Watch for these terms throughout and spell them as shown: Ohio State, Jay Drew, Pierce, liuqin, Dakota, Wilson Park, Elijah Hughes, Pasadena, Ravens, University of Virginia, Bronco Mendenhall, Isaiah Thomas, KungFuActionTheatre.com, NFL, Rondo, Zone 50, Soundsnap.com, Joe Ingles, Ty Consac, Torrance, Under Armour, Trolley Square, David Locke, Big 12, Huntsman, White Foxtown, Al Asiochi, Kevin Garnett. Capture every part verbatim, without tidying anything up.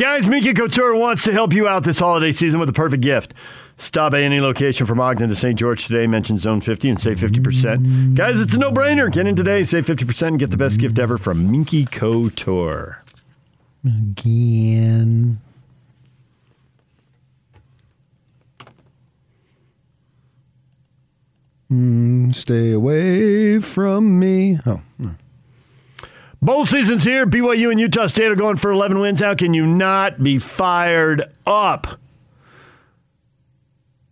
Guys, Minky Couture wants to help you out this holiday season with the perfect gift. Stop at any location from Ogden to Saint George today. Mention Zone fifty and save fifty percent. Guys, it's a no-brainer. Get in today, save fifty percent, and get the best gift ever from Minky Couture. Again. Mm, stay away from me. Oh, no. Bowl season's here. B Y U and Utah State are going for eleven wins. How can you not be fired up?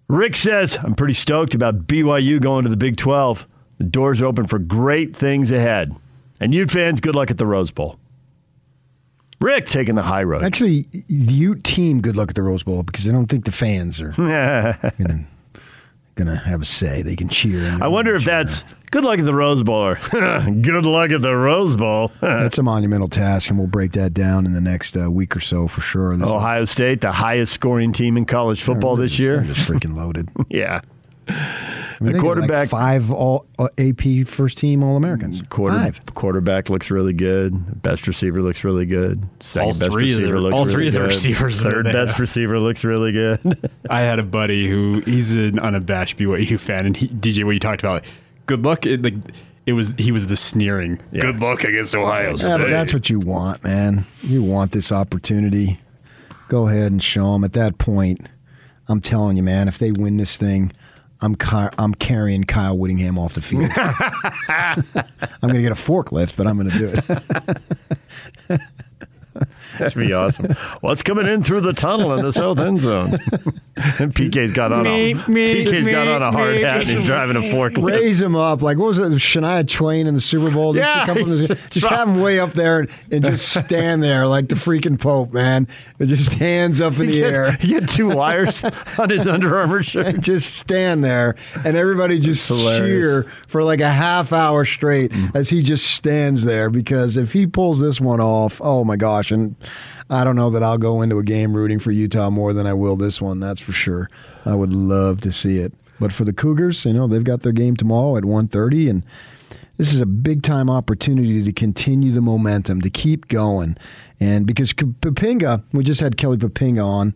Rick says, I'm pretty stoked about B Y U going to the Big twelve. The doors are open for great things ahead. And Ute fans, good luck at the Rose Bowl. Rick taking the high road. Actually, the Ute team, good luck at the Rose Bowl, because I don't think the fans are you know, going to have a say. They can cheer. I wonder if cheer. That's... Good luck at the Rose Bowl. Or good luck at the Rose Bowl. That's a monumental task, and we'll break that down in the next uh, week or so for sure. This Ohio is... State, the highest scoring team in college football this just, year. They're just freaking loaded. Yeah. I mean, the quarterback. Like five all, uh, A P first team All-Americans. Quarter, five. Quarterback looks really good. Best receiver looks really good. Second all best receiver the, looks all really good. All three of the receivers. Third best there. receiver looks really good. I had a buddy who, he's an unabashed B Y U fan, and he, D J, what you talked about, good luck. It, like, it was, he was the sneering. Yeah. Good luck against Ohio State. Yeah, but that's what you want, man. You want this opportunity. Go ahead and show them. At that point, I'm telling you, man, if they win this thing, I'm car- I'm carrying Kyle Whittingham off the field. I'm going to get a forklift, but I'm going to do it. That'd be awesome. What's coming in through the tunnel in the south end zone? And P K's got on a P K's got on a hard hat and he's driving a forklift. Raise him up. Like, what was it? Shania Twain in the Super Bowl? Did yeah. she come from the, just have him way up there and, and just stand there like the freaking Pope, man. Just hands up in the he gets, air. He had two wires on his Under Armour shirt. Just stand there and everybody just cheer for like a half hour straight mm. as he just stands there, because if he pulls this one off, oh my gosh. And I don't know that I'll go into a game rooting for Utah more than I will this one, that's for sure. I would love to see it. But for the Cougars, you know, they've got their game tomorrow at one thirty, and this is a big-time opportunity to continue the momentum, to keep going. And because Poppinga, we just had Kelly Poppinga on,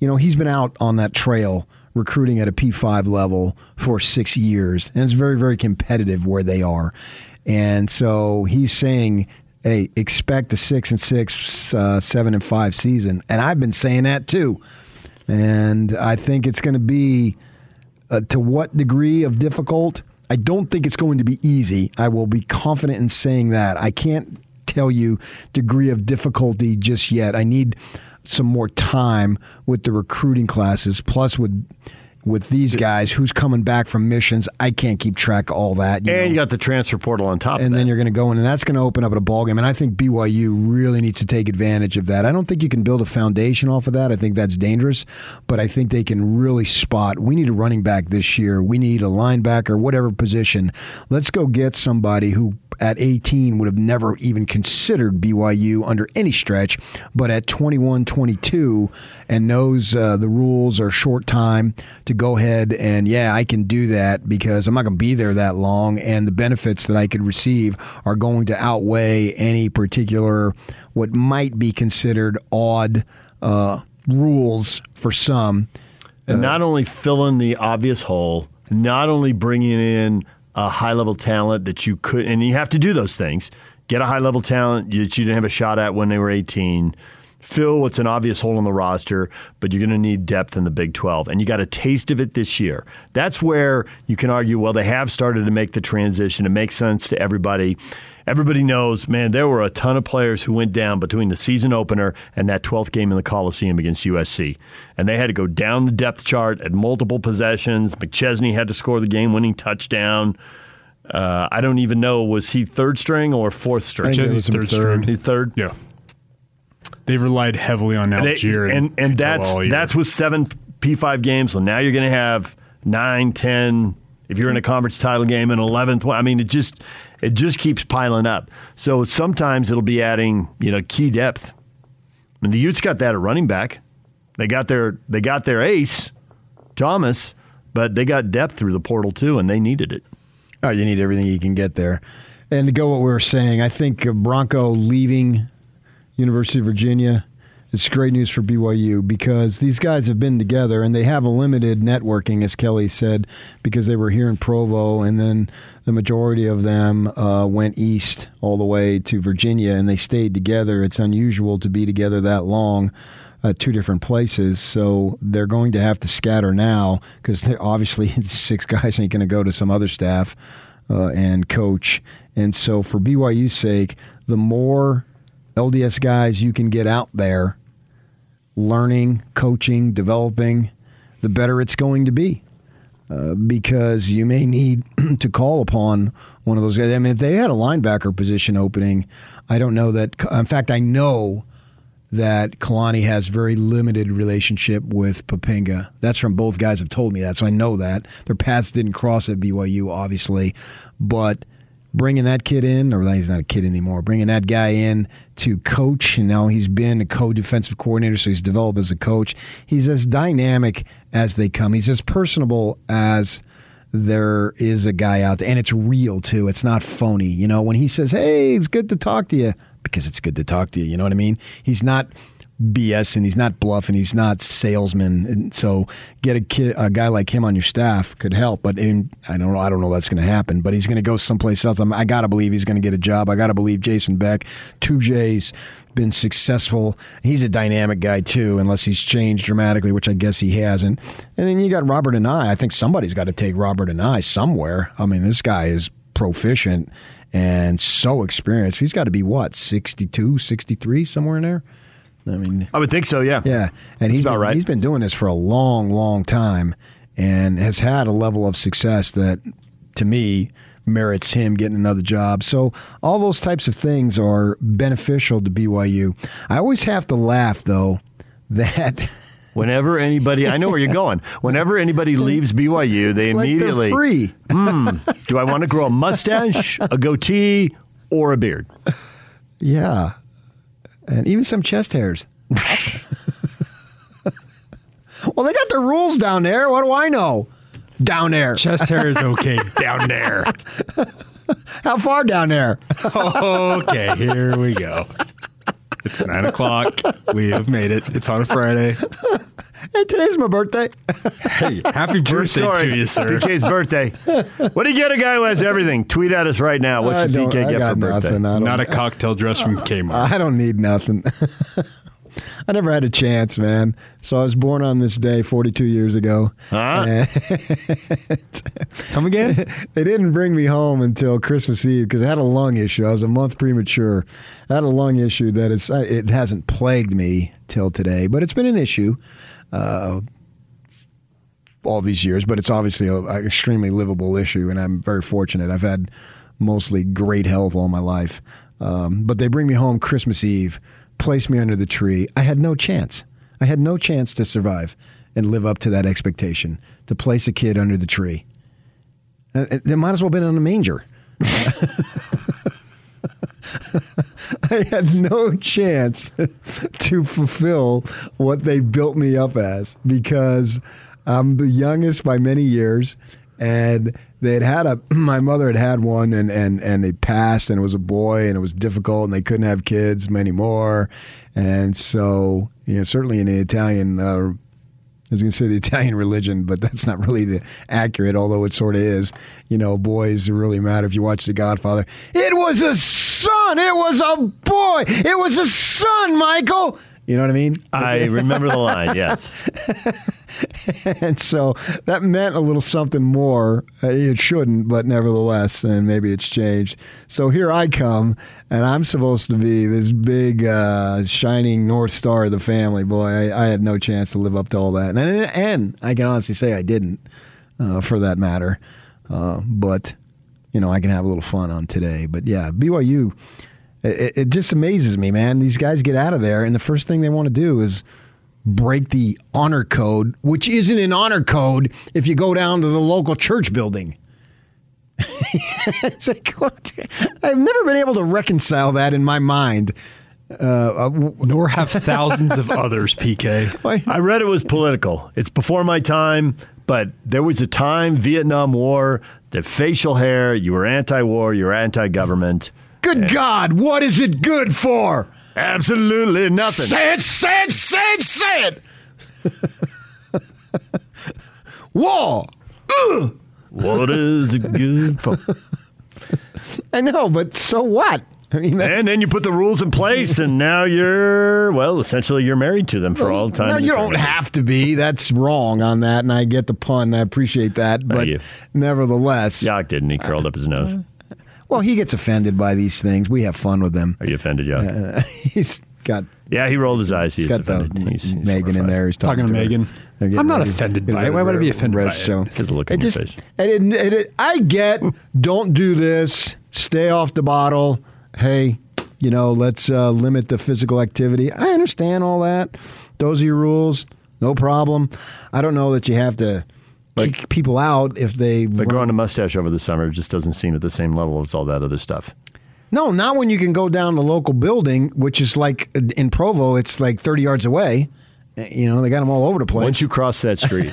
you know, he's been out on that trail recruiting at a P five level for six years, and it's very, very competitive where they are. And so he's saying... Hey, expect a six and six, uh, seven and five season, and I've been saying that too. And I think it's going to be uh, to what degree of difficult? I don't think it's going to be easy. I will be confident in saying that. I can't tell you degree of difficulty just yet. I need some more time with the recruiting classes, plus with. With these guys, who's coming back from missions, I can't keep track of all that. You and know. You got the transfer portal on top and of that. And then you're going to go in, and that's going to open up at a ball game. And I think B Y U really needs to take advantage of that. I don't think you can build a foundation off of that. I think that's dangerous. But I think they can really spot, we need a running back this year. We need a linebacker, whatever position. Let's go get somebody who at eighteen would have never even considered B Y U under any stretch, but at twenty-one, twenty-two, and knows uh, the rules are short time to go ahead and, yeah, I can do that because I'm not going to be there that long, and the benefits that I could receive are going to outweigh any particular what might be considered odd uh, rules for some. And uh, not only fill in the obvious hole, not only bringing in a high-level talent that you could, and you have to do those things. Get a high-level talent that you didn't have a shot at when they were eighteen. Fill what's an obvious hole in the roster, but you're going to need depth in the Big twelve, and you got a taste of it this year. That's where you can argue, well, they have started to make the transition. It makes sense to everybody. Everybody knows, man, there were a ton of players who went down between the season opener and that twelfth game in the Coliseum against U S C. And they had to go down the depth chart at multiple possessions. McChesney had to score the game-winning touchdown. Uh, I don't even know, was he third string or fourth string? McChesney's third string. He third? Yeah. They've relied heavily on Algier. And, and, and that's that's with seven P five games. So now you're going to have nine, ten, if you're in a conference title game, an eleventh. I mean, it just... It just keeps piling up. So sometimes it'll be adding, you know, key depth. I mean, the Utes got that at running back. They got their they got their ace, Thomas, but they got depth through the portal too, and they needed it. Oh, you need everything you can get there. And to go what we were saying, I think Bronco leaving University of Virginia it's great news for B Y U because these guys have been together and they have a limited networking, as Kelly said, because they were here in Provo and then the majority of them uh, went east all the way to Virginia and they stayed together. It's unusual to be together that long. Uh, two different places, so they're going to have to scatter now because obviously six guys ain't going to go to some other staff uh, and coach. And so for B Y U's sake, the more L D S guys you can get out there learning, coaching, developing, the better it's going to be uh, because you may need to call upon one of those guys. I mean, if they had a linebacker position opening, I don't know that – in fact, I know – that Kalani has very limited relationship with Poppinga. That's from both guys have told me that, so I know that. Their paths didn't cross at B Y U, obviously. But bringing that kid in, or he's not a kid anymore, bringing that guy in to coach, and now he's been a co-defensive coordinator, so he's developed as a coach. He's as dynamic as they come. He's as personable as there is a guy out there. And it's real, too. It's not phony. You know, when he says, hey, it's good to talk to you, because it's good to talk to you, you know what I mean? He's not B S and he's not bluffing, he's not salesman, and so get a kid, a guy like him on your staff could help. But in, I don't know, I don't know if that's going to happen. But he's going to go someplace else. I'm, I gotta believe he's going to get a job. I gotta believe Jason Beck, two J's, been successful. He's a dynamic guy too, unless he's changed dramatically, which I guess he hasn't. And then you got Robert and I. I think somebody's got to take Robert and I somewhere. I mean, this guy is proficient. And so experienced. He's got to be, what, sixty-two, sixty-three, somewhere in there? I mean, I would think so, yeah. Yeah, and he's been, right. he's been doing this for a long, long time and has had a level of success that, to me, merits him getting another job. So all those types of things are beneficial to B Y U. I always have to laugh, though, that... Whenever anybody, I know where you're going. Whenever anybody leaves B Y U, they it's like immediately, they're free. Mm, do I want to grow a mustache, a goatee, or a beard? Yeah. And even some chest hairs. Well, they got their rules down there. What do I know? Down there. Chest hair is okay. Down there. How far down there? Okay, here we go. It's nine o'clock. We have made it. It's on a Friday. Hey, today's my birthday. Hey, happy birthday to you, sir. P K's birthday. What do you get a guy who has everything? Tweet at us right now. What should P K I get for birthday? Not a cocktail dress from Kmart. I don't need nothing. I never had a chance, man. So I was born on this day forty-two years ago. Huh? Come again? They didn't bring me home until Christmas Eve because I had a lung issue. I was a month premature. I had a lung issue that it's, it hasn't plagued me till today, but it's been an issue uh, all these years. But it's obviously an extremely livable issue, and I'm very fortunate. I've had mostly great health all my life. Um, but they bring me home Christmas Eve, place me under the tree. I had no chance. I had no chance to survive and live up to that expectation, to place a kid under the tree. They might as well have been in a manger. I had no chance to fulfill what they built me up as because I'm the youngest by many years, and they had had a, my mother had had one, and, and, and they passed, and it was a boy, and it was difficult, and they couldn't have kids anymore. And so, you know, certainly in the Italian, uh, I was going to say the Italian religion, but that's not really the accurate, although it sort of is. You know, boys really matter. If you watch The Godfather, it was a son, it was a boy, it was a son, Michael. You know what I mean? I remember the line, yes. And so that meant a little something more. It shouldn't, but nevertheless, and maybe it's changed. So here I come, and I'm supposed to be this big uh, shining North Star of the family. Boy, I, I had no chance to live up to all that. And, and I can honestly say I didn't, uh, for that matter. Uh, but, you know, I can have a little fun on today. But, yeah, B Y U... It, it just amazes me, man. These guys get out of there, and the first thing they want to do is break the honor code, which isn't an honor code if you go down to the local church building. It's like, what? I've never been able to reconcile that in my mind. Uh, Nor have thousands of others, P K. I read it was political. It's before my time, but there was a time, Vietnam War, the facial hair, you were anti-war, you were anti-government. Good God, what is it good for? Absolutely nothing. Say it, say it, say it, say it. War. Ugh. What is it good for? I know, but so what? I mean, and then you put the rules in place, and now you're, well, essentially you're married to them for all time. No, you don't have to be. That's wrong on that, and I get the pun. I appreciate that, but nevertheless. Yock didn't. He curled up his nose. Uh, well, he gets offended by these things. We have fun with them. Are you offended, Yock? Uh, he's got... Yeah, he rolled his eyes. He's, he's got offended. the he's, he's Megan in there. He's talking, talking to, to Megan. I'm not ready, offended by it. Why would I be offended by it? So. Because the look on your face. And it, it, it, I get, don't do this. Stay off the bottle. Hey, you know, let's uh, limit the physical activity. I understand all that. Those are your rules. No problem. I don't know that you have to like, kick people out if they... But growing a mustache over the summer just doesn't seem at the same level as all that other stuff. No, not when you can go down the local building, which is like in Provo, it's like thirty yards away. You know, they got them all over the place. Once you cross that street.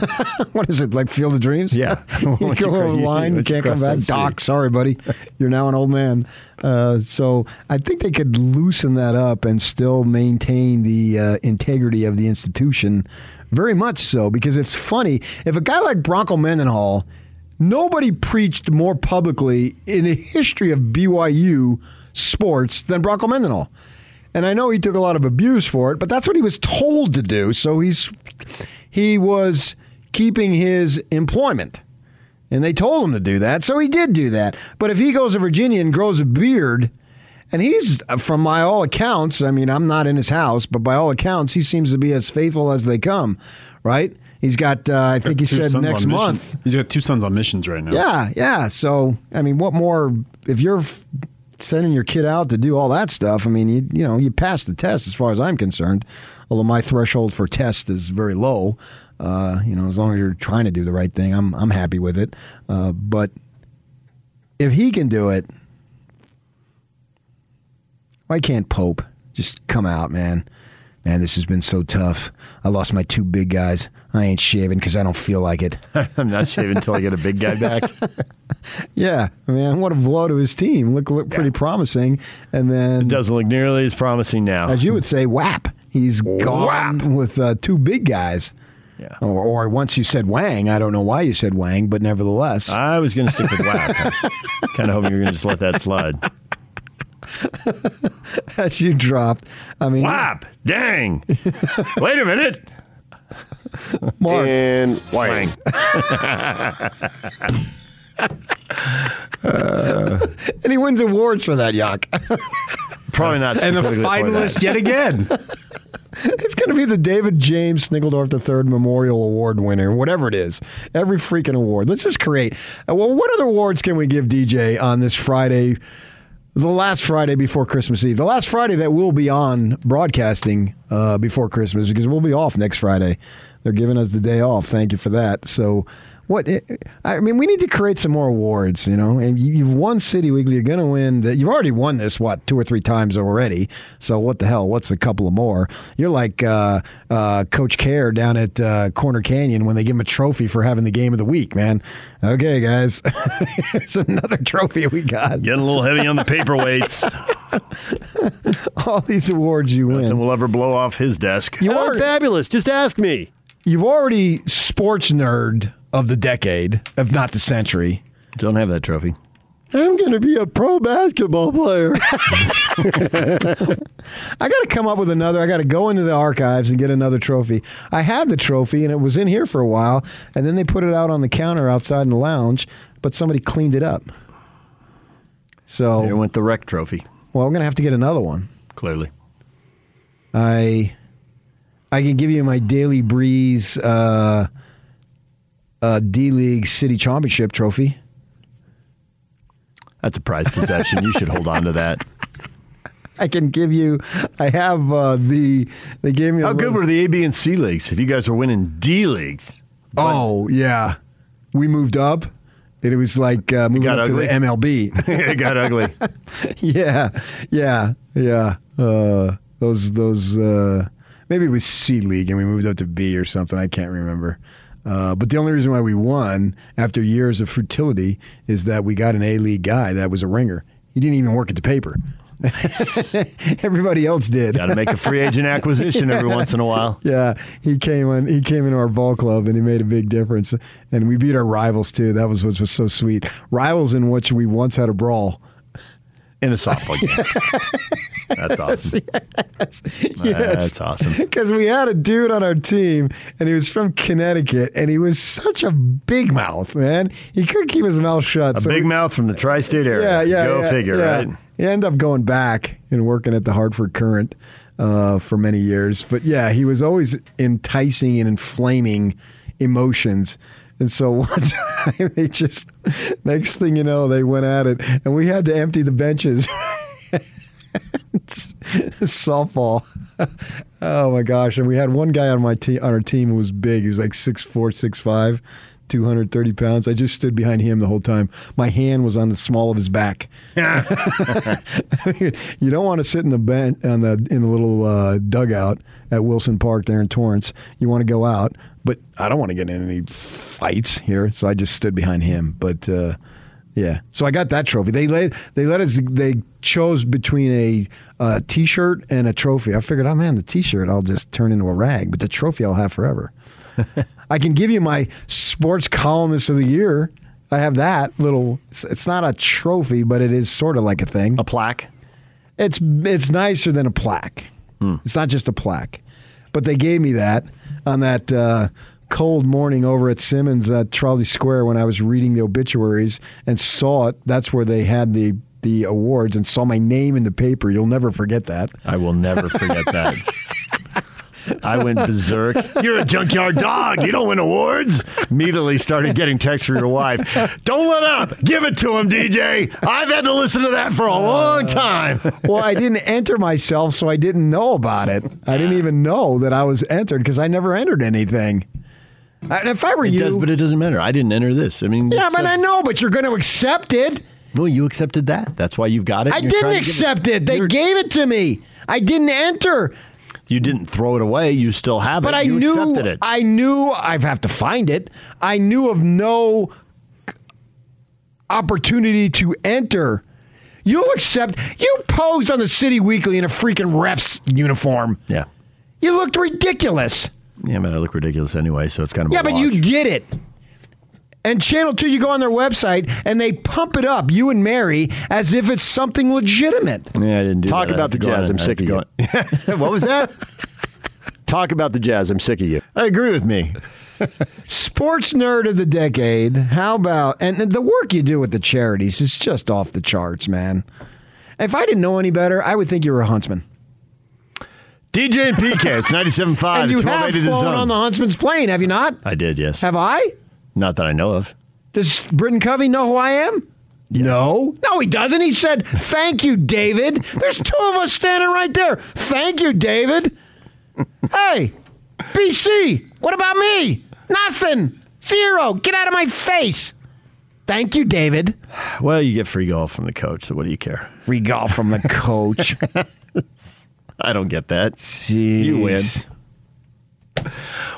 What is it, like Field of Dreams? Yeah. you go you, over the line, you, you can't you come back. Doc, sorry, buddy. You're now an old man. Uh, so I think they could loosen that up and still maintain the uh, integrity of the institution. Very much so, because it's funny. If a guy like Bronco Mendenhall... Nobody preached more publicly in the history of B Y U sports than Bronco Mendenhall. And I know he took a lot of abuse for it, but that's what he was told to do. So he's he was keeping his employment. And they told him to do that, so he did do that. But if he goes to Virginia and grows a beard, and he's, from by all accounts, I mean, I'm not in his house, but by all accounts, he seems to be as faithful as they come, right? He's got, uh, I think he said next month. He's got two sons on missions right now. Yeah, yeah. So, I mean, what more? If you're sending your kid out to do all that stuff, I mean, you, you know, you pass the test as far as I'm concerned. Although my threshold for test is very low. Uh, you know, as long as you're trying to do the right thing, I'm I'm happy with it. Uh, but if he can do it, why can't Pope just come out, man? Man, this has been so tough. I lost my two big guys. I ain't shaving because I don't feel like it. I'm not shaving until I get a big guy back. Yeah, man, what a blow to his team. Look, look yeah. pretty promising. And then it doesn't look nearly as promising now. As you would say, whap. He's gone whap. with uh, two big guys. Yeah. Or, or once you said Wang. I don't know why you said Wang, but nevertheless. I was going to stick with whap. I was kind of hoping you were going to just let that slide. As you dropped. I mean, whap! Dang! Wait a minute! Mark. And Wang. uh, and he wins awards for that, Yak. Probably not. And the finalist yet again. It's going to be the David James Snickledorf the third Memorial Award winner, whatever it is. Every freaking award. Let's just create. Well, what other awards can we give D J on this Friday? The last Friday before Christmas Eve. The last Friday that we'll be on broadcasting uh, before Christmas, because we'll be off next Friday. They're giving us the day off. Thank you for that. So, what? I mean, we need to create some more awards, you know. And you've won City Weekly. You're going to win. The, you've already won this, what, two or three times already. So, what the hell? What's a couple of more? You're like uh, uh, Coach Kerr down at uh, Corner Canyon when they give him a trophy for having the game of the week, man. Okay, guys. Here's another trophy we got. Getting a little heavy on the paperweights. All these awards you win. Nothing will ever blow off his desk. You are fabulous. Just ask me. You've already sports nerd of the decade, if not the century. Don't have that trophy. I'm going to be a pro basketball player. I got to come up with another. I got to go into the archives and get another trophy. I had the trophy, and it was in here for a while, and then they put it out on the counter outside in the lounge, but somebody cleaned it up. So there went the rec trophy. Well, we're going to have to get another one. Clearly. I I can give you my Daily Breeze uh, uh, D-League City Championship trophy. That's a prized possession. You should hold on to that. I can give you. I have uh, the. They gave me. How good were the A, B, and C leagues? If you guys were winning D leagues. Oh yeah, we moved up. It was like uh, moving up ugly. to the M L B. It got ugly. Yeah, yeah, yeah. Uh, those those uh, maybe it was C league and we moved up to B or something. I can't remember. Uh, but the only reason why we won after years of futility is that we got an A-League guy that was a ringer. He didn't even work at the paper. Nice. Everybody else did. Got to make a free agent acquisition yeah. every once in a while. Yeah, he came in. He came into our ball club and he made a big difference. And we beat our rivals too. That was what was so sweet. Rivals in which we once had a brawl. In a softball game. That's awesome. Yes. Yes. That's awesome. Because we had a dude on our team, and he was from Connecticut, and he was such a big mouth, man. He couldn't keep his mouth shut. A so big we, mouth from the tri-state area. Yeah, yeah, Go yeah, figure, yeah. right? He ended up going back and working at the Hartford Current uh, for many years. But, yeah, he was always enticing and inflaming emotions. And so one time, they just, next thing you know, they went at it. And we had to empty the benches. Softball. Oh, my gosh. And we had one guy on my te- on our team who was big. He was like six four, six five, two hundred thirty pounds. I just stood behind him the whole time. My hand was on the small of his back. I mean, you don't want to sit in the bench, on the in the little uh, dugout at Wilson Park there in Torrance. You want to go out. But I don't want to get in any fights here, so I just stood behind him. But uh, yeah, so I got that trophy. They let they let us. They chose between a, a T-shirt and a trophy. I figured, oh man, the T-shirt I'll just turn into a rag, but the trophy I'll have forever. I can give you my sports columnist of the year. I have that little. It's not a trophy, but it is sort of like a thing. A plaque. It's it's nicer than a plaque. Mm. It's not just a plaque, but they gave me that. On that uh, cold morning over at Simmons at Trolley Square when I was reading the obituaries and saw it, that's where they had the, the awards and saw my name in the paper. You'll never forget that. I will never forget that. I went berserk. You're a junkyard dog. You don't win awards. Immediately started getting texts from your wife. Don't let up. Give it to him, D J. I've had to listen to that for a long time. Well, I didn't enter myself, so I didn't know about it. I didn't even know that I was entered because I never entered anything. And if I were it you... Does, but it doesn't matter. I didn't enter this. I mean, yeah, but I know, but you're going to accept it. Well, you accepted that. That's why you've got it. I didn't accept it. it. They you're... gave it to me. I didn't enter. You didn't throw it away. You still have it. But I you knew, accepted it. I knew I'd have to find it. I knew of no opportunity to enter. You'll accept. You posed on the City Weekly in a freaking ref's uniform. Yeah. You looked ridiculous. Yeah, man, I look ridiculous anyway, so it's kind of yeah, a but watch. You did it. And Channel two, you go on their website, and they pump it up, you and Mary, as if it's something legitimate. Yeah, I didn't do Talk that. Talk about the Jazz. I'm sick of you. What was that? Talk about the Jazz. I'm sick of you. I agree with me. Sports nerd of the decade. How about... And the work you do with the charities is just off the charts, man. If I didn't know any better, I would think you were a huntsman. D J and P K, it's ninety-seven point five. And you have flown on the Huntsman's plane, have you not? I did, yes. Have I? Not that I know of. Does Britton Covey know who I am? Yes. No. No, he doesn't. He said, thank you, David. There's two of us standing right there. Thank you, David. Hey, B C, what about me? Nothing. Zero. Get out of my face. Thank you, David. Well, you get free golf from the coach, so what do you care? Free golf from the coach. I don't get that. Jeez. You win.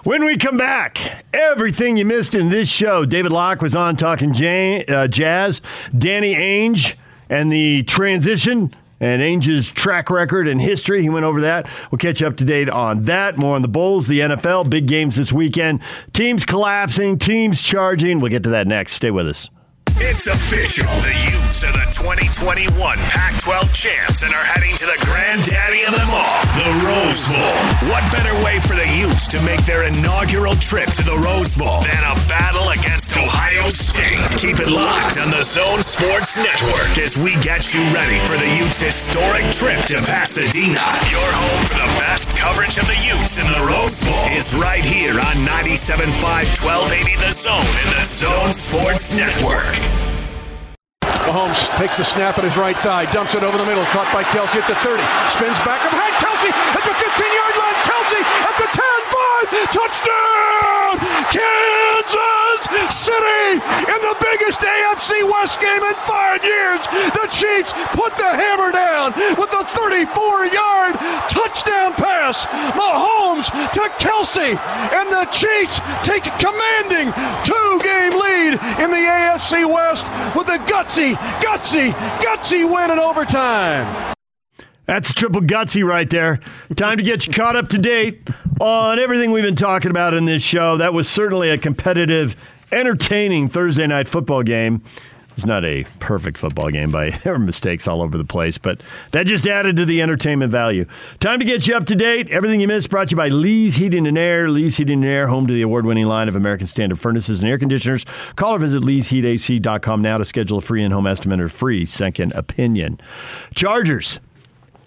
When we come back, everything you missed in this show. David Locke was on talking jam, uh, jazz, Danny Ainge, and the transition, and Ainge's track record and history. He went over that. We'll catch you up to date on that. More on the Bulls, the N F L, big games this weekend. Teams collapsing, teams charging. We'll get to that next. Stay with us. It's official. The Utes are the twenty twenty-one Pac twelve champs and are heading to the granddaddy of them all, the Rose Bowl. What better way for the Utes to make their inaugural trip to the Rose Bowl than a battle against Ohio State? Keep it locked on the Zone Sports Network as we get you ready for the Utes' historic trip to Pasadena. Your home for the best coverage of the Utes in the Rose Bowl is right here on ninety-seven point five, twelve eighty The Zone and the Zone Sports Network. Mahomes takes the snap at his right thigh, dumps it over the middle, caught by Kelsey at the thirty, spins back up ahead, Kelsey at the fifteen-yard line, Kelsey at the ten five, touchdown, Kansas City in the biggest A F C West game in five years. The Chiefs put the hammer down with a thirty-four-yard touchdown pass, Mahomes to Kelsey, and the Chiefs take a commanding two-game lead in the A F C West with a gutsy, gutsy, gutsy win in overtime. That's a triple gutsy right there. Time to get you caught up to date on everything we've been talking about in this show. That was certainly a competitive, entertaining Thursday night football game. It's not a perfect football game by there were mistakes all over the place, but that just added to the entertainment value. Time to get you up to date. Everything you missed brought to you by Lee's Heating and Air. Lee's Heating and Air, home to the award-winning line of American Standard furnaces and air conditioners. Call or visit lees heat a c dot com now to schedule a free in-home estimate or free second opinion. Chargers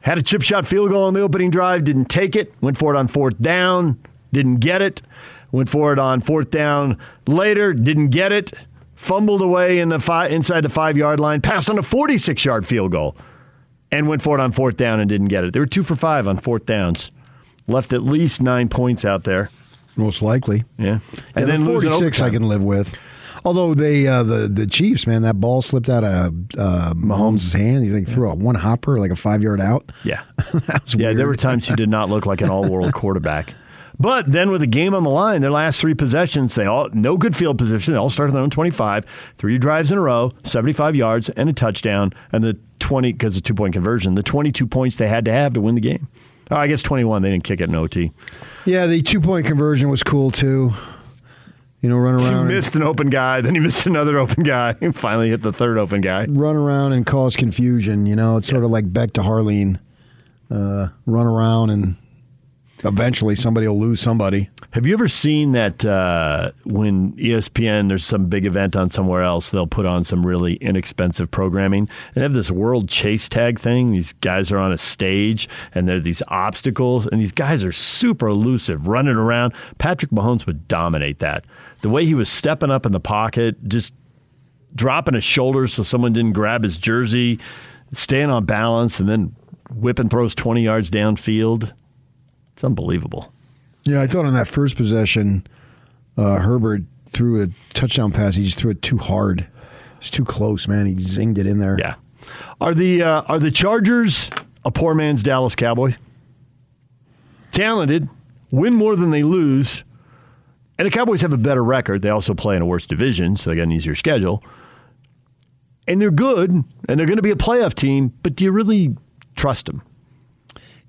had a chip shot field goal on the opening drive, didn't take it, went for it on fourth down, didn't get it, went for it on fourth down later, didn't get it. Fumbled away in the fi- inside the five-yard line, passed on a forty-six-yard field goal, and went for it on fourth down and didn't get it. They were two for five on fourth downs. Left at least nine points out there. Most likely. Yeah. And yeah, then the forty-six I can live with. Although they, uh, the, the Chiefs, man, that ball slipped out of uh, Mahomes' hand. He like, threw a one-hopper, like a five-yard out. Yeah. That was yeah, weird. There were times he did not look like an all-world quarterback. But then with the game on the line, their last three possessions, they all no good field position. They all started their own twenty-five, three drives in a row, seventy-five yards, and a touchdown, and the twenty because of two-point conversion, the twenty-two points they had to have to win the game. Oh, I guess twenty-one. They didn't kick it in O T. Yeah, the two-point conversion was cool too. You know, run around. He missed an open guy, then he missed another open guy, and finally hit the third open guy. Run around and cause confusion. You know, it's yeah. sort of like Beck to Harleen. Uh, run around and. Eventually, somebody will lose somebody. Have you ever seen that uh, when E S P N, there's some big event on somewhere else, they'll put on some really inexpensive programming? They have this world chase tag thing. These guys are on a stage, and there are these obstacles, and these guys are super elusive, running around. Patrick Mahomes would dominate that. The way he was stepping up in the pocket, just dropping his shoulders so someone didn't grab his jersey, staying on balance, and then whipping throws twenty yards downfield. It's unbelievable. Yeah, I thought on that first possession, uh, Herbert threw a touchdown pass. He just threw it too hard. It's too close, man. He zinged it in there. Yeah. Are the uh, are the Chargers a poor man's Dallas Cowboy? Talented, win more than they lose, and the Cowboys have a better record. They also play in a worse division, so they got an easier schedule. And they're good, and they're going to be a playoff team, but do you really trust them?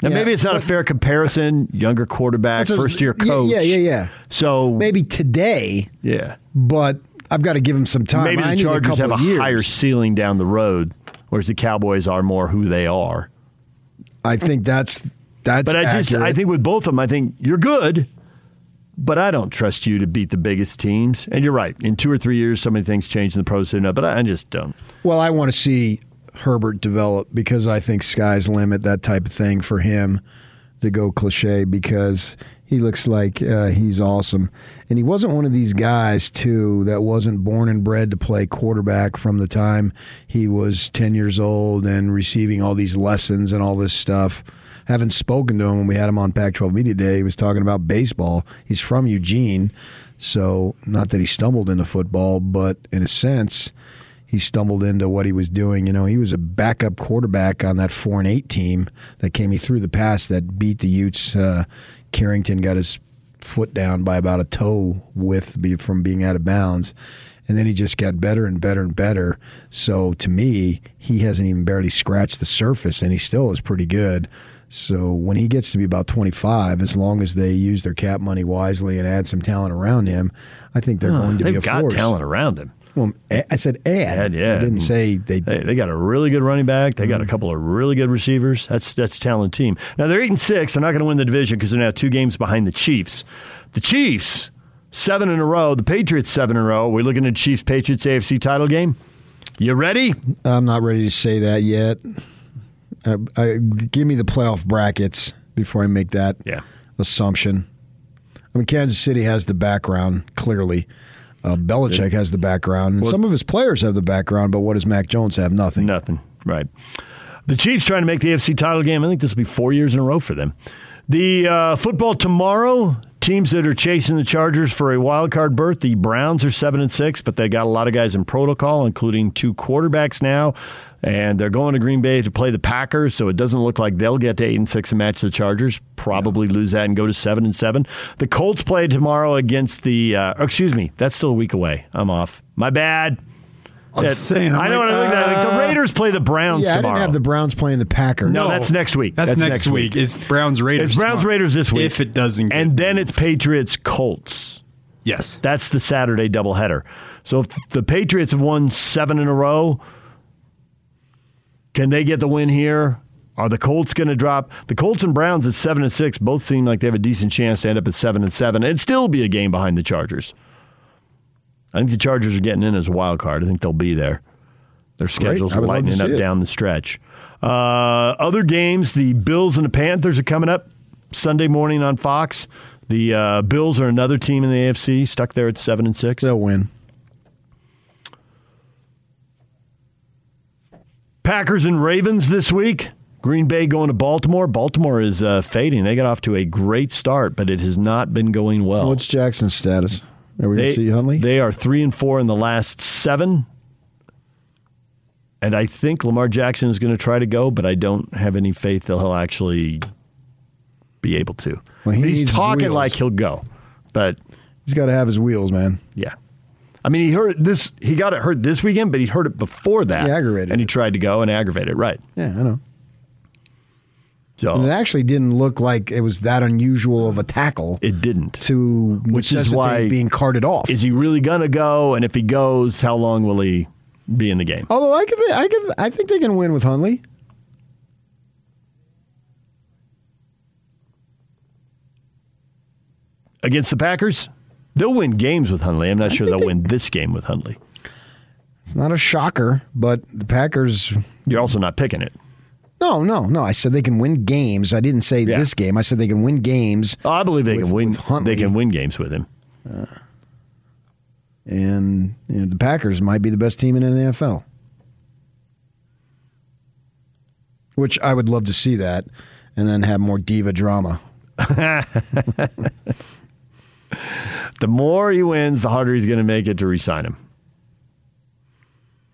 Now, yeah, maybe it's not but, a fair comparison, younger quarterback, first-year coach. Yeah, yeah, yeah. So maybe today, yeah. But I've got to give him some time. Maybe I the Chargers have a years. higher ceiling down the road, whereas the Cowboys are more who they are. I think that's that's But I accurate. just I think with both of them, I think you're good, but I don't trust you to beat the biggest teams. And you're right. In two or three years, so many things change in the pros. So no, but I, I just don't. Well, I want to see Herbert developed because I think sky's limit, that type of thing for him to go cliche because he looks like uh, he's awesome. And he wasn't one of these guys, too, that wasn't born and bred to play quarterback from the time he was ten years old and receiving all these lessons and all this stuff. I haven't spoken to him when we had him on Pac twelve Media Day. He was talking about baseball. He's from Eugene, so not that he stumbled into football, but in a sense he stumbled into what he was doing. You know, he was a backup quarterback on that four and eight team that came. He threw the pass that beat the Utes. Uh, Carrington got his foot down by about a toe width from being out of bounds, and then he just got better and better and better. So to me, he hasn't even barely scratched the surface, and he still is pretty good. So when he gets to be about twenty-five, as long as they use their cap money wisely and add some talent around him, I think they're huh, going to be a force. They've got talent around him. Well, I said add. add yeah. I didn't say they... Hey, they got a really good running back. They got a couple of really good receivers. That's that's a talented team. Now, they're eight and six. They're not going to win the division because they're now two games behind the Chiefs. The Chiefs, seven in a row. The Patriots, seven in a row. We're looking at Chiefs-Patriots A F C title game. You ready? I'm not ready to say that yet. Uh, I, give me the playoff brackets before I make that yeah. assumption. I mean, Kansas City has the background, clearly. Uh, Belichick has the background, and well, some of his players have the background, but what does Mac Jones have? Nothing. Nothing, right. The Chiefs trying to make the A F C title game. I think this will be four years in a row for them. The uh, football tomorrow, teams that are chasing the Chargers for a wild card berth, the Browns are seven and six, but they got a lot of guys in protocol, including two quarterbacks now, and they're going to Green Bay to play the Packers, so it doesn't look like they'll get to eight and six and match the Chargers. Probably lose that and go to seven and seven. The Colts play tomorrow against the uh, – excuse me, that's still a week away. I'm off. My bad. I'm it, saying. I'm I know. Like, I look at that. Like, the Raiders play the Browns yeah, tomorrow. I didn't have the Browns playing the Packers. No, no that's next week. That's, that's next, next week. week. It's Browns Raiders. It's Browns Raiders this week. If it doesn't, get and then it's Patriots Colts. Yes, that's the Saturday doubleheader. So if the Patriots have won seven in a row, can they get the win here? Are the Colts going to drop? The Colts and Browns at seven and six both seem like they have a decent chance to end up at seven and seven and still be a game behind the Chargers. I think the Chargers are getting in as a wild card. I think they'll be there. Their schedule's lightening up it. down the stretch. Uh, other games, the Bills and the Panthers are coming up Sunday morning on Fox. The uh, Bills are another team in the A F C, stuck there at seven and six. They'll win. Packers and Ravens this week. Green Bay going to Baltimore. Baltimore is uh, fading. They got off to a great start, but it has not been going well. What's Jackson's status? Are we going to see Huntley? They are three and four in the last seven. And I think Lamar Jackson is going to try to go, but I don't have any faith that he'll actually be able to. Well, he he's talking like he'll go, but he's got to have his wheels, man. Yeah. I mean, he hurt this. He got it hurt this weekend, but he hurt it before that. He aggravated And he it. tried to go and aggravate it, right. Yeah, I know. So, and it actually didn't look like it was that unusual of a tackle. It didn't. To Which necessitate is why, being carted off. Is he really going to go? And if he goes, how long will he be in the game? Although I could, I could, I think they can win with Huntley. Against the Packers? They'll win games with Huntley. I'm not I sure they'll they, win this game with Huntley. It's not a shocker, but the Packers... You're also not picking it. No, no, no. I said they can win games. I didn't say yeah. this game. I said they can win games. Oh, I believe they with, can win. They can win games with him. Uh, and you know, the Packers might be the best team in the N F L, which I would love to see that, and then have more diva drama. The more he wins, the harder he's going to make it to re-sign him.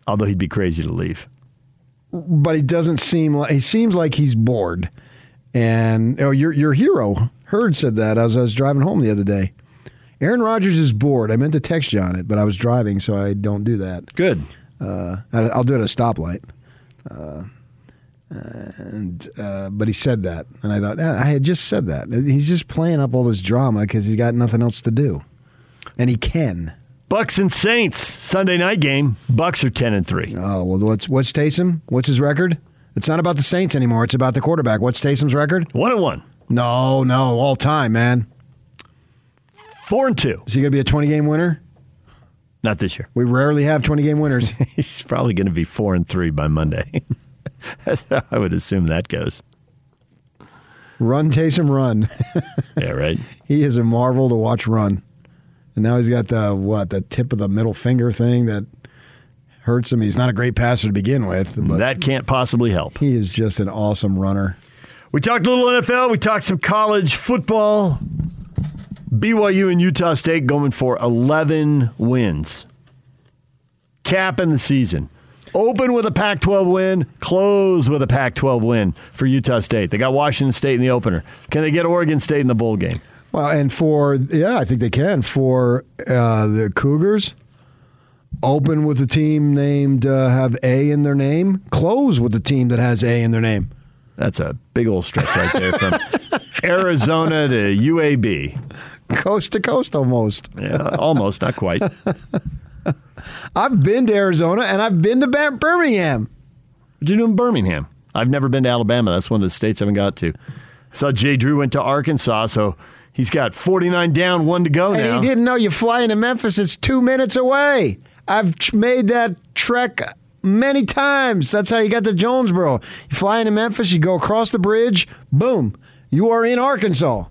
Although he'd be crazy to leave. But he doesn't seem like he seems like he's bored. And oh, your your hero Hurd said that as I was driving home the other day. Aaron Rodgers is bored. I meant to text you on it, but I was driving, so I don't do that. Good. Uh, I'll do it at a stoplight. Uh, and uh, but he said that, and I thought I had just said that. He's just playing up all this drama because he's got nothing else to do, and he can. Bucks and Saints, Sunday night game. Bucks are ten and three. Oh well, what's what's Taysom? What's his record? It's not about the Saints anymore. It's about the quarterback. What's Taysom's record? One and one. No, no, all time, man. Four and two. Is he going to be a twenty game winner? Not this year. We rarely have twenty game winners. He's probably going to be four and three by Monday. That's how I would assume that goes. Run, Taysom, run. Yeah, right. He is a marvel to watch run. And now he's got the, what, the tip of the middle finger thing that hurts him. He's not a great passer to begin with. But that can't possibly help. He is just an awesome runner. We talked a little N F L. We talked some college football. B Y U and Utah State going for eleven wins. Capping the season. Open with a Pac twelve win. Close with a Pac twelve win for Utah State. They got Washington State in the opener. Can they get Oregon State in the bowl game? Well, and for, yeah, I think they can. For uh, the Cougars, open with a team named, uh, have A in their name. Close with a team that has A in their name. That's a big old stretch right there from Arizona to U A B. Coast to coast almost. Yeah, almost, not quite. I've been to Arizona, and I've been to Birmingham. What did you do in Birmingham? I've never been to Alabama. That's one of the states I haven't got to. I saw Jay Drew went to Arkansas, so... He's got forty-nine down, one to go now. And he didn't know you fly into Memphis. It's two minutes away. I've made that trek many times. That's how you got to Jonesboro. You fly into Memphis, you go across the bridge, boom, you are in Arkansas.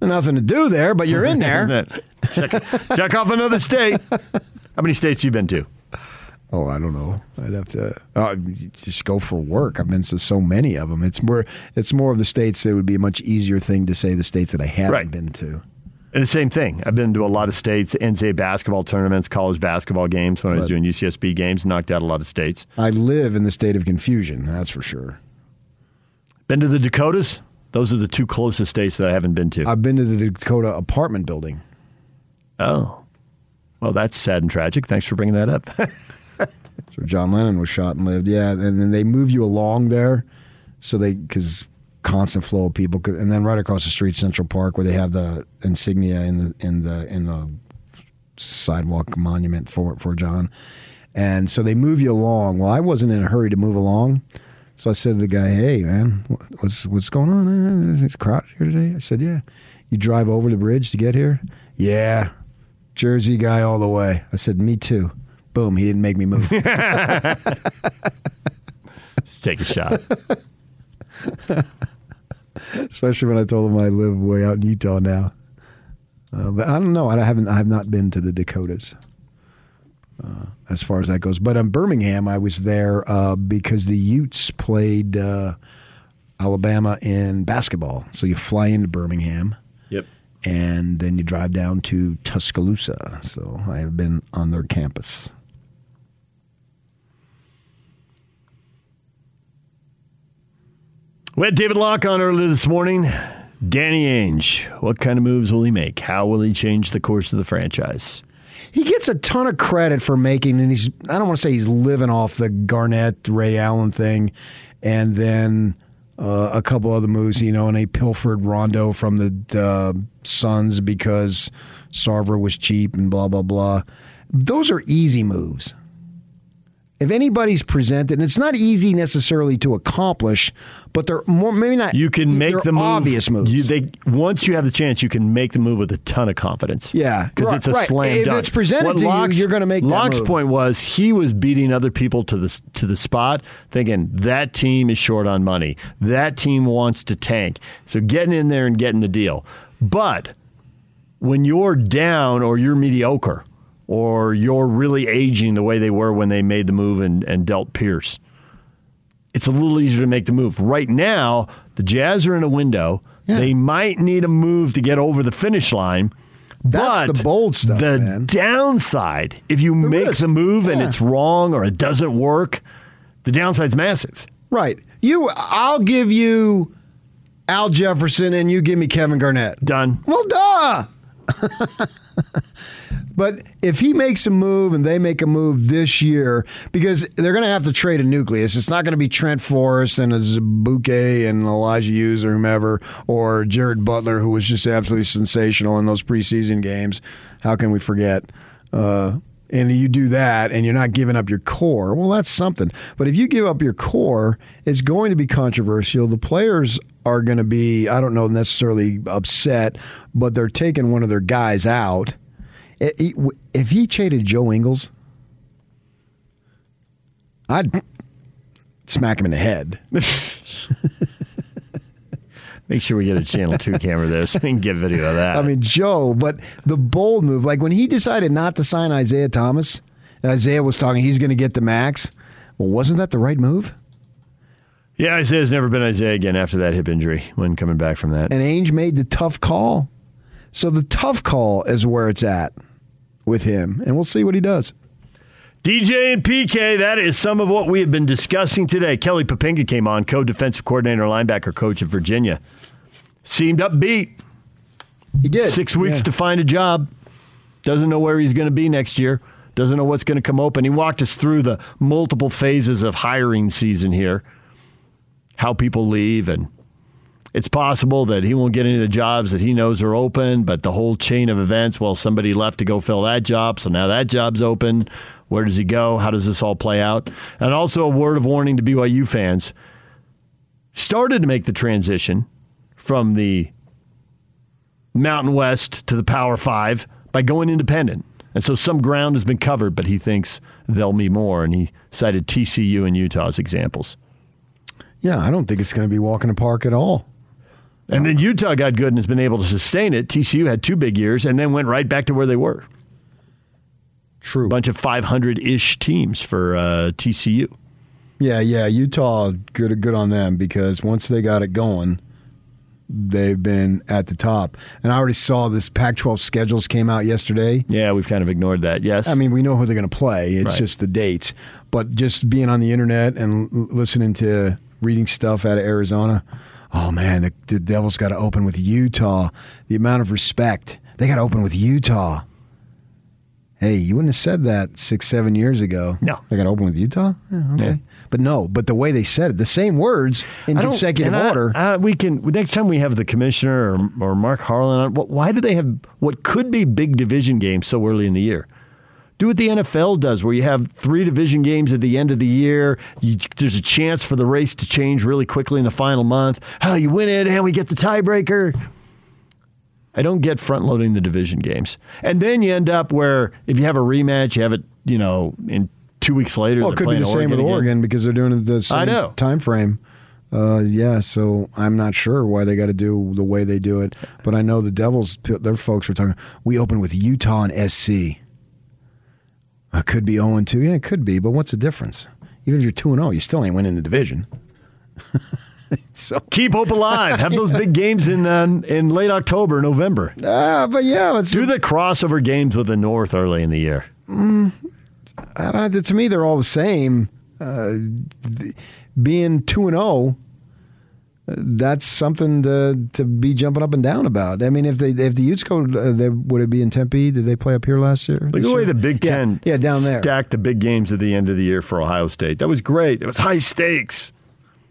Nothing to do there, but you're in there. check, check off another state. How many states you been to? Oh, I don't know. I'd have to uh, just go for work. I've been to so many of them. It's more It's more of the states that would be a much easier thing to say the states that I haven't right. been to. And the same thing. I've been to a lot of states, N C double A basketball tournaments, college basketball games. When but I was doing U C S B games, knocked out a lot of states. I live in the state of confusion, that's for sure. Been to the Dakotas? Those are the two closest states that I haven't been to. I've been to the Dakota apartment building. Oh. Well, that's sad and tragic. Thanks for bringing that up. So John Lennon was shot and lived. Yeah, and then they move you along there, so they because constant flow of people. And then right across the street, Central Park, where they have the insignia in the in the in the sidewalk monument for for John. And so they move you along. Well, I wasn't in a hurry to move along, so I said to the guy, "Hey, man, what's what's going on? Is this crowd here today?" I said, "Yeah." "You drive over the bridge to get here?" "Yeah." "Jersey guy all the way." I said, "Me too." Boom, he didn't make me move. Let's take a shot. Especially when I told him I live way out in Utah now. Uh, but I don't know. I haven't. I have not been to the Dakotas uh, as far as that goes. But in Birmingham, I was there uh, because the Utes played uh, Alabama in basketball. So you fly into Birmingham. Yep. And then you drive down to Tuscaloosa. So I have been on their campus. We had David Locke on earlier this morning. Danny Ainge, what kind of moves will he make? How will he change the course of the franchise? He gets a ton of credit for making, and he's I don't want to say he's living off the Garnett, Ray Allen thing, and then uh, a couple other moves, you know, and they pilfered Rondo from the uh, Suns because Sarver was cheap and blah, blah, blah. Those are easy moves. If anybody's presented, and it's not easy necessarily to accomplish, but they're more maybe not. You can make the move, obvious moves. You, they, once you have the chance, you can make the move with a ton of confidence. Yeah, because right, it's a right. slam if dunk. If it's presented what to Locke's, you, you're going to make. Locke's that move. point was he was beating other people to the to the spot, thinking that team is short on money. That team wants to tank, so getting in there and getting the deal. But when you're down or you're mediocre, or you're really aging the way they were when they made the move and, and dealt Pierce, it's a little easier to make the move. Right now, the Jazz are in a window. Yeah. They might need a move to get over the finish line. That's but the bold stuff, the man. downside, if you the make risk. the move yeah. and it's wrong or it doesn't work, the downside's massive. Right. You, I'll give you Al Jefferson and you give me Kevin Garnett. Done. Well, duh. But if he makes a move and they make a move this year, because they're going to have to trade a nucleus. It's not going to be Trent Forrest and a Zabuke and Elijah Hughes or whomever, or Jared Butler, who was just absolutely sensational in those preseason games. How can we forget? Uh, and you do that and you're not giving up your core. Well, that's something. But if you give up your core, it's going to be controversial. The players are going to be, I don't know, necessarily upset, but they're taking one of their guys out. If he traded Joe Ingles, I'd smack him in the head. Make sure we get a Channel two camera there so we can get video of that. I mean, Joe, but the bold move, like when he decided not to sign Isaiah Thomas, and Isaiah was talking, he's going to get the max. Well, wasn't that the right move? Yeah, Isaiah's never been Isaiah again after that hip injury when coming back from that. And Ainge made the tough call. So the tough call is where it's at with him, and we'll see what he does. D J and P K, that is some of what we have been discussing today. Kelly Poppinga came on, co-defensive coordinator, linebacker coach at Virginia. Seemed upbeat. He did. Six weeks yeah. to find a job. Doesn't know where he's going to be next year. Doesn't know what's going to come open. He walked us through the multiple phases of hiring season here, how people leave, and it's possible that he won't get any of the jobs that he knows are open, but the whole chain of events, well, somebody left to go fill that job, so now that job's open. Where does he go? How does this all play out? And also a word of warning to B Y U fans. Started to make the transition from the Mountain West to the Power Five by going independent. And so some ground has been covered, but he thinks they'll be more, and he cited T C U and Utah as examples. Yeah, I don't think it's going to be walking in the park at all. And then Utah got good and has been able to sustain it. T C U had two big years and then went right back to where they were. True. A bunch of five hundred-ish teams for uh, T C U. Yeah, yeah. Utah, good, good on them because once they got it going, they've been at the top. And I already saw this Pac twelve schedules came out yesterday. Yeah, we've kind of ignored that, yes. I mean, we know who they're going to play. It's right. just the dates. But just being on the internet and l- listening to reading stuff out of Arizona, oh, man, the, the Devils got to open with Utah. The amount of respect. They got to open with Utah. hey, you wouldn't have said that six, seven years ago. No. They got open with Utah? Yeah, okay. Yeah. But no, but the way they said it, the same words in consecutive I, order. I, we can next time we have the commissioner or, or Mark Harlan on, what, why do they have what could be big division games so early in the year? Do what the N F L does, where you have three division games at the end of the year. You, there's a chance for the race to change really quickly in the final month. Oh, you win it, and we get the tiebreaker. I don't get front-loading the division games. And then you end up where if you have a rematch, you have it, you know, in two weeks later. Well, it could be the same with Oregon because they're doing the same time frame. Uh, yeah, so I'm not sure why they got to do the way they do it. But I know the Devils, their folks were talking, we open with Utah and S C. It could be oh and two. Yeah, it could be, but what's the difference? Even if you're two and oh, you still ain't winning the division. So keep hope alive. Have those big games in um, in late October, November. Uh, but yeah, it's, do the crossover games with the North early in the year. Mm, I don't know, to me, they're all the same. Uh, th- being two and oh, that's something to to be jumping up and down about. I mean, if they if the Utes go, uh, they, would it be in Tempe? Did they play up here last year? Look at the way the Big Ten yeah, yeah, down there. Stacked the big games at the end of the year for Ohio State. That was great. It was high stakes.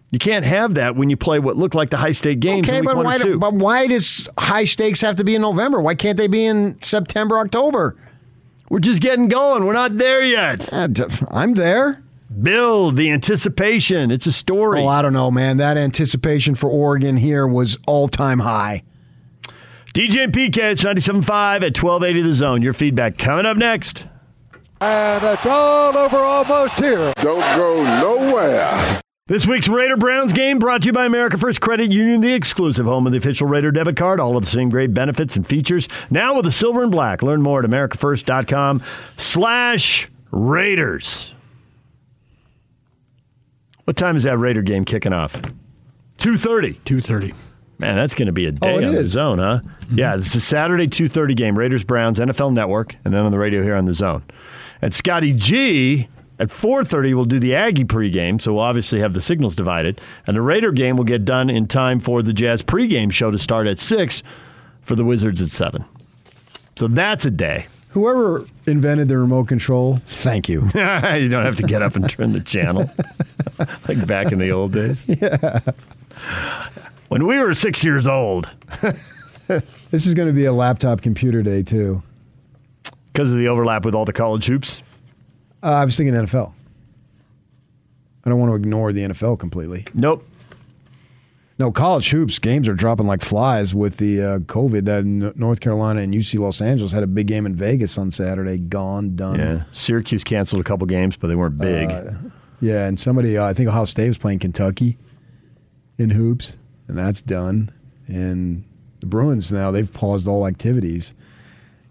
You can't have that when you play what looked like the high-stake games okay, in week but one why or two. Do, but why does high stakes have to be in November? Why can't they be in September, October? We're just getting going. We're not there yet. I'm there. Build the anticipation. It's a story. Well, I don't know, man. That anticipation for Oregon here was all-time high. D J and P K, it's ninety-seven point five at twelve eighty The Zone. Your feedback coming up next. And it's all over almost here. Don't go nowhere. This week's Raider Browns game brought to you by America First Credit Union, the exclusive home of the official Raider debit card. All of the same great benefits and features. Now with the silver and black. Learn more at americafirst.com slash Raiders. What time is that Raider game kicking off? two thirty two thirty Man, that's going to be a day oh, on is. The Zone, huh? Mm-hmm. Yeah, this is Saturday two thirty game. Raiders Browns, N F L Network, and then on the radio here on the Zone. And Scotty G... At four thirty, we'll do the Aggie pregame, so we'll obviously have the signals divided. And the Raider game will get done in time for the Jazz pregame show to start at six for the Wizards at seven. So that's a day. Whoever invented the remote control, thank you. You don't have to get up and turn the channel like back in the old days. Yeah. When we were six years old. This is going to be a laptop computer day, too. Because of the overlap with all the college hoops? Uh, I was thinking N F L. I don't want to ignore the N F L completely. Nope. No, college hoops games are dropping like flies with the uh, COVID. Uh, North Carolina and U C Los Angeles had a big game in Vegas on Saturday. Gone, done. Yeah. Syracuse canceled a couple games, but they weren't big. Uh, yeah, and somebody, uh, I think Ohio State was playing Kentucky in hoops, and that's done. And the Bruins now, they've paused all activities.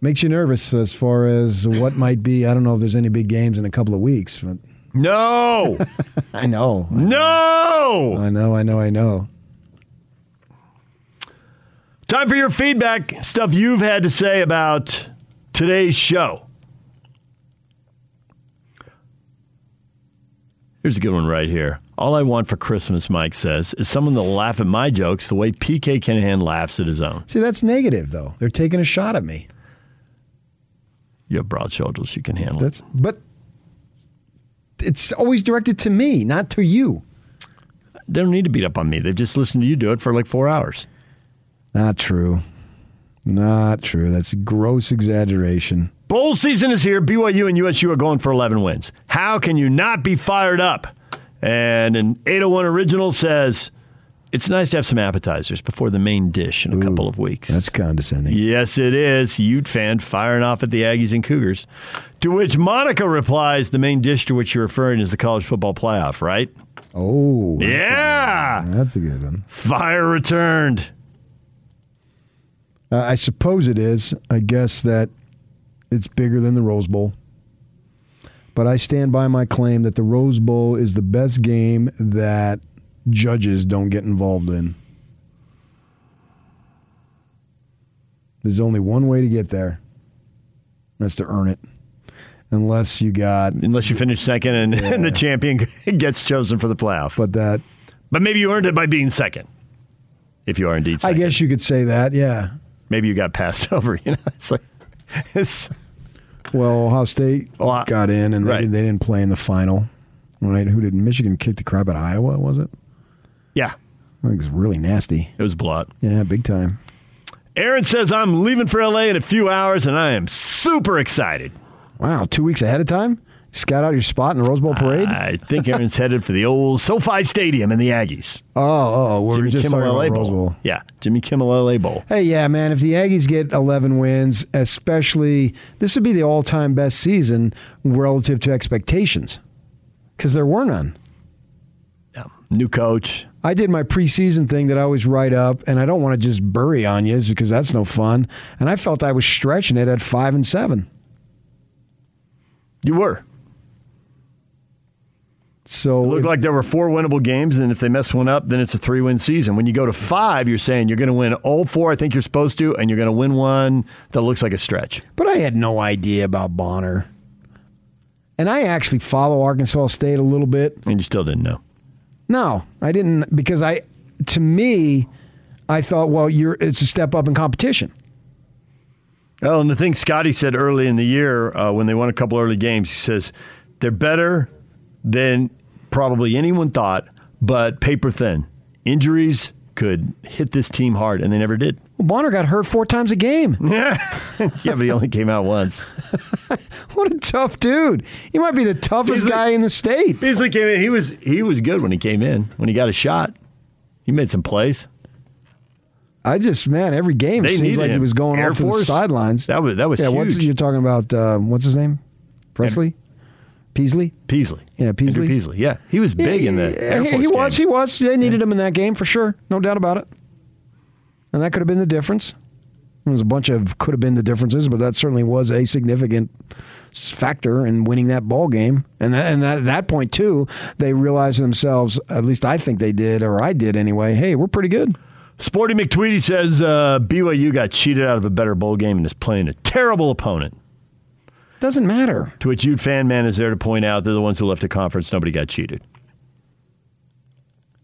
Makes you nervous as far as what might be. I don't know if there's any big games in a couple of weeks. But no! I know. No! I know, I know, I know. Time for your feedback. Stuff you've had to say about today's show. Here's a good one right here. All I want for Christmas, Mike says, is someone to laugh at my jokes the way P K Kinahan laughs at his own. See, that's negative, though. They're taking a shot at me. You have broad shoulders. You can handle That's, it. But it's always directed to me, not to you. They don't need to beat up on me. They've just listened to you do it for like four hours. Not true. Not true. That's a gross exaggeration. Bowl season is here. B Y U and U S U are going for eleven wins. How can you not be fired up? And an eight oh one original says, it's nice to have some appetizers before the main dish in a Ooh, couple of weeks. That's condescending. Yes, it is. Ute fan firing off at the Aggies and Cougars. To which Monica replies, the main dish to which you're referring is the college football playoff, right? Oh. That's yeah. A that's a good one. Fire returned. Uh, I suppose it is. I guess that it's bigger than the Rose Bowl. But I stand by my claim that the Rose Bowl is the best game that judges don't get involved in. There's only one way to get there. That's to earn it. Unless you got... Unless you finish second and, yeah. and the champion gets chosen for the playoff. But that... But maybe you earned it by being second. If you are indeed second. I guess you could say that, yeah. Maybe you got passed over. You know, it's like... It's... Well, Ohio State oh, got in, and right. they, they didn't play in the final. Right? Who did Michigan kick the crap out of Iowa, was it? Yeah. I think it's really nasty. It was a blowout. Yeah, big time. Aaron says, I'm leaving for L A in a few hours, and I am super excited. Wow, two weeks ahead of time? Scout out your spot in the Rose Bowl parade? I think Aaron's headed for the old SoFi Stadium and the Aggies. Oh, oh, we're Jimmy just Kimmel talking L A about Rose Bowl. Bowl. Yeah, Jimmy Kimmel L A Bowl. Hey, yeah, man, if the Aggies get eleven wins, especially, this would be the all-time best season relative to expectations, because there were none. Yeah. New coach. I did my preseason thing that I always write up, and I don't want to just bury on you because that's no fun, and I felt I was stretching it at five and seven. You were. So it looked if, like there were four winnable games, and if they mess one up, then it's a three-win season. When you go to five, you're saying you're going to win all four I think you're supposed to, and you're going to win one that looks like a stretch. But I had no idea about Bonner. And I actually follow Arkansas State a little bit. And you still didn't know? No, I didn't, because I, to me, I thought, well, you're it's a step up in competition. Well, and the thing Scotty said early in the year uh, when they won a couple early games, he says, they're better than probably anyone thought, but paper thin. Injuries could hit this team hard, and they never did. Well, Bonner got hurt four times a game. Yeah, yeah, but he only came out once. What a tough dude. He might be the toughest Beasley, guy in the state. Beasley came in. He was, he was good when he came in, when he got a shot. He made some plays. I just, man, every game they seemed like him. He was going Air off Force? To the sidelines. That was, that was yeah, huge. What's, you're talking about, uh, what's his name? Presley? Andrew. Peasley? Peasley. Yeah, Peasley. Andrew Peasley, yeah. He was big yeah, in that Air Force He was, game. he was. They needed yeah. him in that game for sure. No doubt about it. And that could have been the difference. There's a bunch of could have been the differences, but that certainly was a significant factor in winning that ball game. And, that, and that, at that point, too, they realized themselves, at least I think they did, or I did anyway, hey, we're pretty good. Sporty McTweety says uh, B Y U got cheated out of a better bowl game and is playing a terrible opponent. Doesn't matter. To which Ute Fan Man is there to point out they're the ones who left the conference. Nobody got cheated.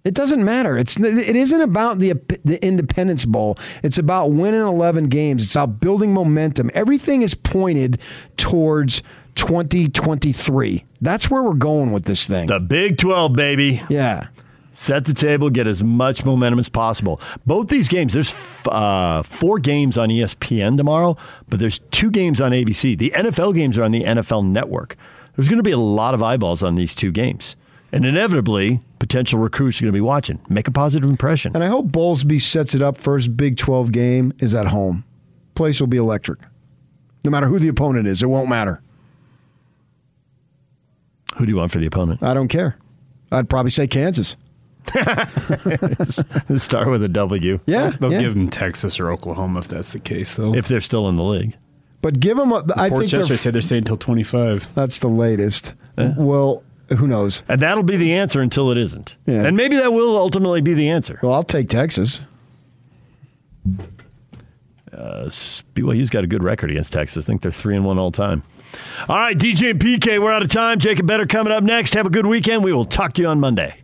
It doesn't matter. It's it isn't about the the Independence Bowl. It's about winning eleven games. It's about building momentum. Everything is pointed towards twenty twenty-three. That's where we're going with this thing. The Big twelve, baby. Yeah. Set the table, get as much momentum as possible. Both these games, there's uh, four games on E S P N tomorrow, but there's two games on A B C. The N F L games are on the N F L Network. There's going to be a lot of eyeballs on these two games. And inevitably, potential recruits are going to be watching. Make a positive impression. And I hope Bowlesby sets it up. First Big twelve game is at home. Place will be electric. No matter who the opponent is, it won't matter. Who do you want for the opponent? I don't care. I'd probably say Kansas. Start with a W. Yeah, they'll yeah. give them Texas or Oklahoma if that's the case, though. If they're still in the league, but give them. A, the I think they're said they're staying until twenty-five. That's the latest. Yeah. Well, who knows? And that'll be the answer until it isn't. Yeah. And maybe that will ultimately be the answer. Well, I'll take Texas. Uh, B Y U's got a good record against Texas. I think they're three and one all time. All right, D J and P K, we're out of time. Jacob Better coming up next. Have a good weekend. We will talk to you on Monday.